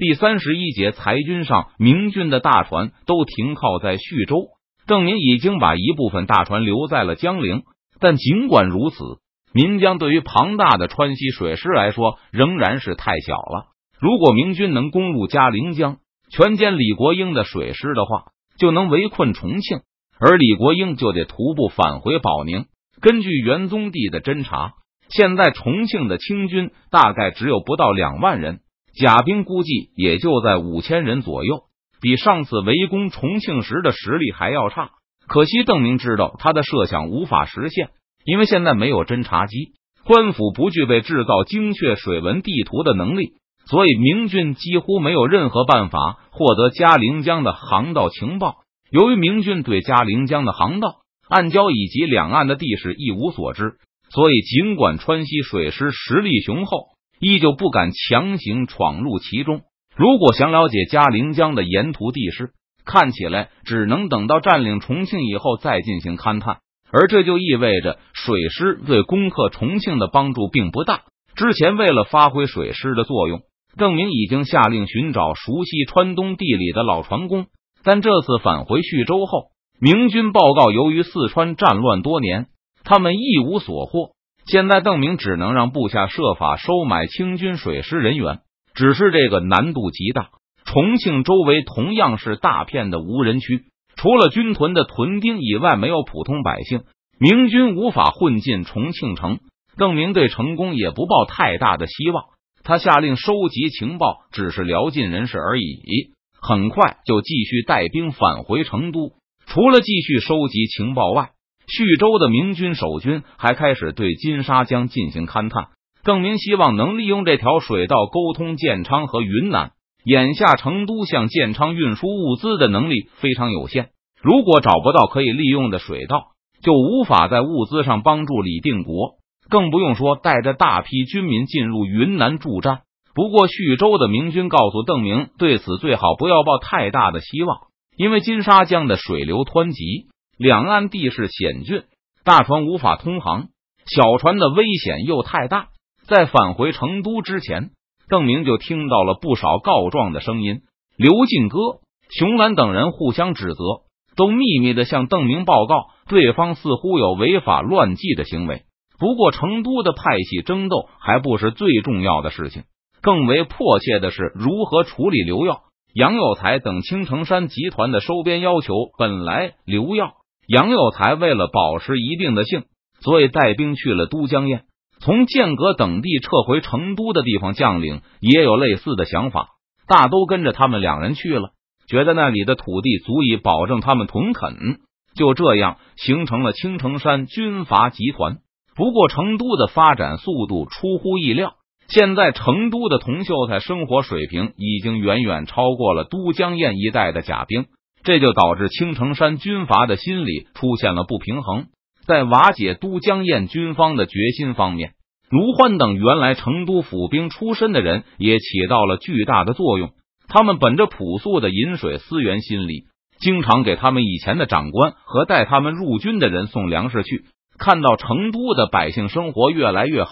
第31节裁军上，明军的大船都停靠在叙州。邓明已经把一部分大船留在了江陵，但尽管如此，岷江对于庞大的川西水师来说仍然是太小了。如果明军能攻入嘉陵江，全歼李国英的水师的话，就能围困重庆，而李国英就得徒步返回保宁。根据元宗帝的侦查，现在重庆的清军大概只有不到2万人，甲兵估计也就在5000人左右，比上次围攻重庆时的实力还要差。可惜邓明知道他的设想无法实现，因为现在没有侦察机，官府不具备制造精确水文地图的能力，所以明军几乎没有任何办法获得嘉陵江的航道情报。由于明军对嘉陵江的航道、暗礁以及两岸的地势一无所知，所以尽管川西水师实力雄厚，依旧不敢强行闯入其中。如果想了解嘉陵江的沿途地势，看起来只能等到占领重庆以后再进行勘探，而这就意味着水师对攻克重庆的帮助并不大。之前为了发挥水师的作用，邓明已经下令寻找熟悉川东地理的老船工，但这次返回叙州后，明军报告由于四川战乱多年，他们一无所获。现在邓明只能让部下设法收买清军水师人员，只是这个难度极大。重庆周围同样是大片的无人区，除了军屯的屯丁以外没有普通百姓，明军无法混进重庆城。邓明对成功也不抱太大的希望，他下令收集情报只是聊尽人事而已，很快就继续带兵返回成都。除了继续收集情报外，叙州的明军守军还开始对金沙江进行勘探。邓明希望能利用这条水道沟通建昌和云南，眼下成都向建昌运输物资的能力非常有限，如果找不到可以利用的水道，就无法在物资上帮助李定国，更不用说带着大批军民进入云南助战。不过叙州的明军告诉邓明，对此最好不要抱太大的希望，因为金沙江的水流湍急，两岸地势险峻，大船无法通航，小船的危险又太大。在返回成都之前，邓明就听到了不少告状的声音，刘进哥、熊兰等人互相指责，都秘密的向邓明报告对方似乎有违法乱纪的行为。不过成都的派系争斗还不是最重要的事情，更为迫切的是如何处理刘耀、杨有才等青城山集团的收编要求。本来刘耀、杨有才为了保持一定的性，所以带兵去了都江堰。从剑阁等地撤回成都的地方将领也有类似的想法，大都跟着他们两人去了，觉得那里的土地足以保证他们屯垦。就这样形成了青城山军阀集团。不过成都的发展速度出乎意料，现在成都的铜秀才生活水平已经远远超过了都江堰一带的甲兵，这就导致青城山军阀的心理出现了不平衡。在瓦解都江堰军方的决心方面，卢欢等原来成都府兵出身的人也起到了巨大的作用。他们本着朴素的饮水思源心理，经常给他们以前的长官和带他们入军的人送粮食去。看到成都的百姓生活越来越好，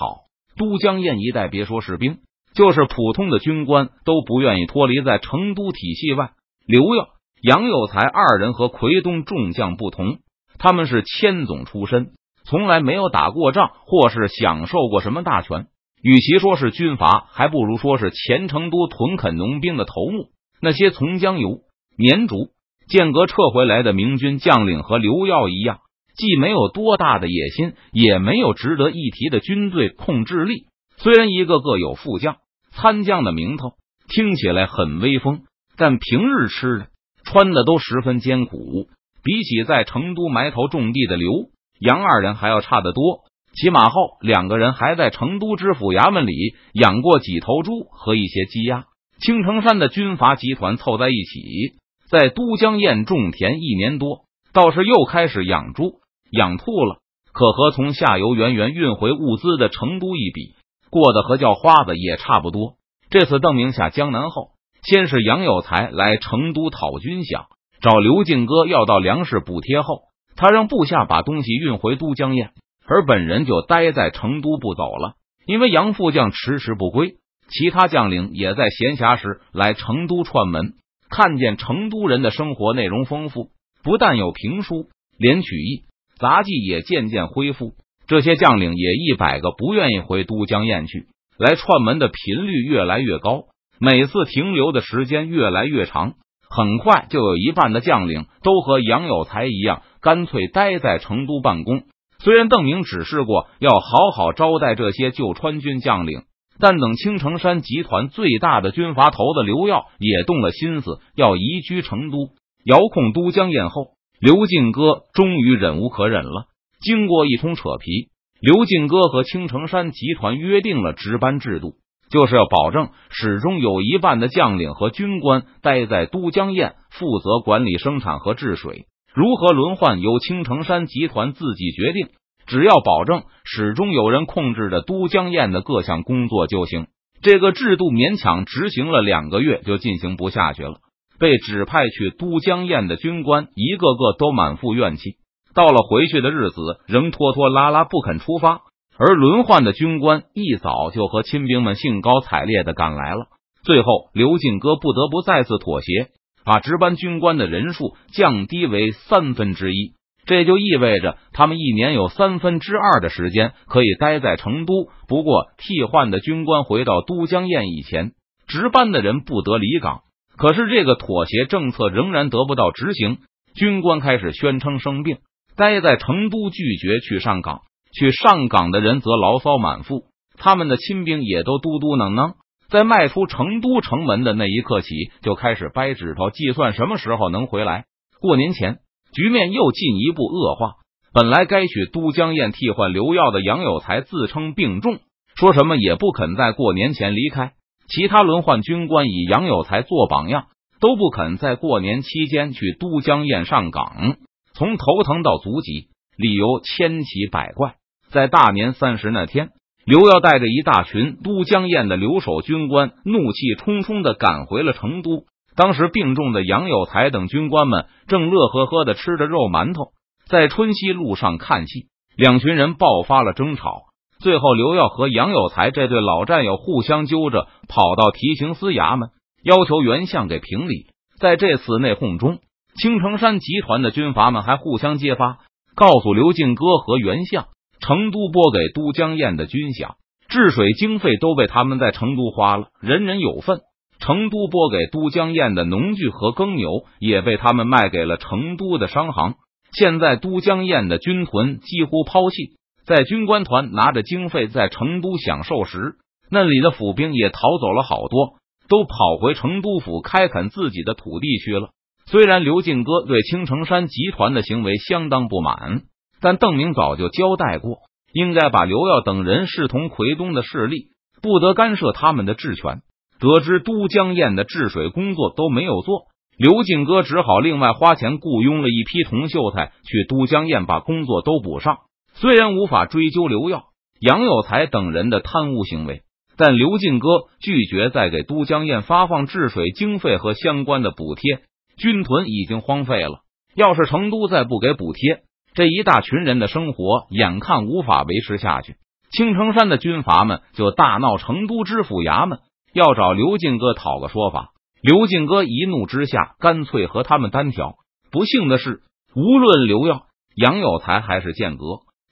都江堰一带别说士兵，就是普通的军官都不愿意脱离在成都体系外。刘耀、杨有才二人和奎东众将不同，他们是千总出身，从来没有打过仗或是享受过什么大权，与其说是军阀，还不如说是前成都屯垦农兵的头目。那些从江油、绵竹、剑阁撤回来的明军将领和刘耀一样，既没有多大的野心，也没有值得一提的军队控制力。虽然一个个有副将、参将的名头，听起来很威风，但平日吃的、穿的都十分艰苦，比起在成都埋头种地的刘、杨二人还要差得多。骑马后，两个人还在成都知府衙门里养过几头猪和一些鸡鸭。青城山的军阀集团凑在一起，在都江堰种田一年多，倒是又开始养猪养兔了，可和从下游源源运回物资的成都一比，过得和叫花子也差不多。这次邓明下江南后，先是杨有才来成都讨军饷，找刘进哥要到粮食补贴后，他让部下把东西运回都江堰，而本人就待在成都不走了。因为杨副将迟迟不归，其他将领也在闲暇时来成都串门，看见成都人的生活内容丰富，不但有评书、连曲艺、杂技也渐渐恢复。这些将领也100个不愿意回都江堰去，来串门的频率越来越高，每次停留的时间越来越长。很快就有1半的将领都和杨有才一样，干脆待在成都办公。虽然邓明指示过要好好招待这些旧川军将领，但等青城山集团最大的军阀头子刘耀也动了心思，要移居成都，遥控都江堰后，刘进哥终于忍无可忍了。经过一通扯皮，刘进哥和青城山集团约定了值班制度，就是要保证始终有1半的将领和军官待在都江堰，负责管理生产和治水。如何轮换由青城山集团自己决定，只要保证始终有人控制着都江堰的各项工作就行。这个制度勉强执行了2个月就进行不下去了，被指派去都江堰的军官一个个都满腹怨气，到了回去的日子仍拖拖拉拉不肯出发。而轮换的军官一早就和亲兵们兴高采烈的赶来了，最后刘进哥不得不再次妥协，把值班军官的人数降低为1/3，这就意味着他们1年有2/3的时间可以待在成都。不过替换的军官回到都江堰以前，值班的人不得离岗。可是这个妥协政策仍然得不到执行，军官开始宣称生病，待在成都拒绝去上岗。去上岗的人则牢骚满腹，他们的亲兵也都嘟嘟囔囔，在迈出成都城门的那一刻起，就开始掰指头计算什么时候能回来。过年前，局面又进一步恶化。本来该去都江堰替换刘耀的杨有才自称病重，说什么也不肯在过年前离开。其他轮换军官以杨有才做榜样，都不肯在过年期间去都江堰上岗，从头疼到足疾，理由千奇百怪。在大年30那天，刘耀带着一大群都江堰的留守军官怒气冲冲地赶回了成都。当时病重的杨有才等军官们正乐呵呵地吃着肉馒头，在春熙路上看戏，两群人爆发了争吵。最后刘耀和杨有才这对老战友互相揪着跑到提刑司衙门，要求原相给评理。在这次内讧中，青城山集团的军阀们还互相揭发，告诉刘进哥和原相，成都拨给都江堰的军饷、治水经费都被他们在成都花了，人人有份。成都拨给都江堰的农具和耕牛也被他们卖给了成都的商行。现在都江堰的军屯几乎抛弃，在军官团拿着经费在成都享受时，那里的府兵也逃走了好多，都跑回成都府开垦自己的土地去了。虽然刘进哥对青城山集团的行为相当不满，但邓明早就交代过，应该把刘耀等人视同奎东的势力，不得干涉他们的治权。得知都江堰的治水工作都没有做，刘进哥只好另外花钱雇佣了一批铜秀才去都江堰把工作都补上。虽然无法追究刘耀、杨有才等人的贪污行为，但刘进哥拒绝再给都江堰发放治水经费和相关的补贴。军屯已经荒废了，要是成都再不给补贴，这一大群人的生活眼看无法维持下去。青城山的军阀们就大闹成都知府衙门，要找刘进哥讨个说法。刘进哥一怒之下干脆和他们单挑。不幸的是，无论刘耀、杨有才还是剑阁、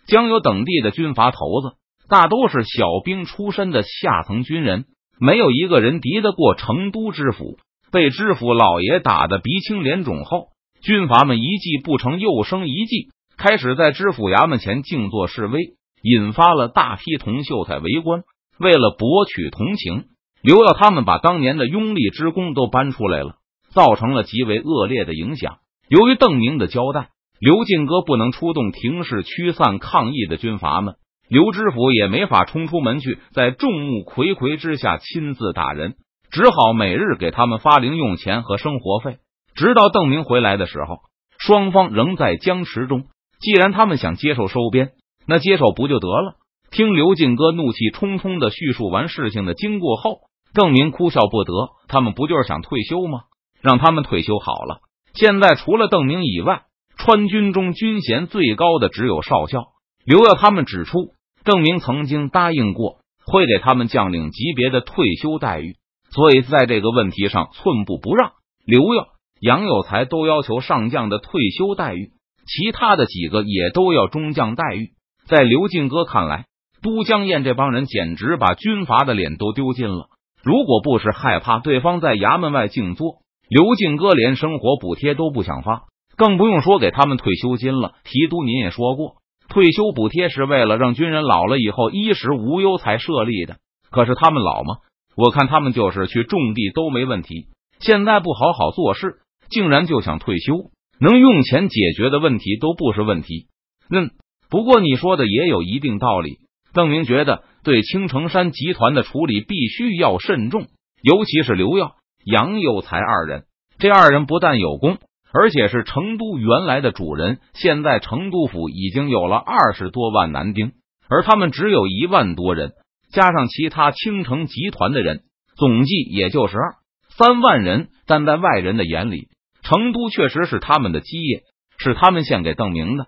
江油等地的军阀头子，大都是小兵出身的下层军人，没有一个人敌得过成都知府。被知府老爷打得鼻青脸肿后，军阀们一计不成又生一计，开始在知府衙门前静坐示威，引发了大批铜秀才围观。为了博取同情，刘耀他们把当年的拥立之功都搬出来了，造成了极为恶劣的影响。由于邓明的交代，刘进哥不能出动停市驱散抗议的军阀们，刘知府也没法冲出门去在众目睽睽之下亲自打人，只好每日给他们发零用钱和生活费。直到邓明回来的时候，双方仍在僵持中。既然他们想接受收编，那接受不就得了？听刘进哥怒气冲冲的叙述完事情的经过后，邓明哭笑不得，他们不就是想退休吗？让他们退休好了。现在除了邓明以外，川军中军衔最高的只有少校。刘耀他们指出，邓明曾经答应过会给他们将领级别的退休待遇，所以在这个问题上寸步不让。刘耀、杨有才都要求上将的退休待遇，其他的几个也都要中将待遇。在刘进哥看来，都江堰这帮人简直把军阀的脸都丢尽了。如果不是害怕对方在衙门外静坐，刘进哥连生活补贴都不想发，更不用说给他们退休金了。提督您也说过，退休补贴是为了让军人老了以后衣食无忧才设立的。可是他们老吗？我看他们就是去种地都没问题，现在不好好做事，竟然就想退休，能用钱解决的问题都不是问题。不过你说的也有一定道理。邓明觉得对青城山集团的处理必须要慎重，尤其是刘耀、杨有才二人。这二人不但有功，而且是成都原来的主人。现在成都府已经有了20多万男丁，而他们只有1万多人，加上其他青城集团的人，总计也就12、13万人。但在外人的眼里，成都确实是他们的基业，是他们献给邓明的。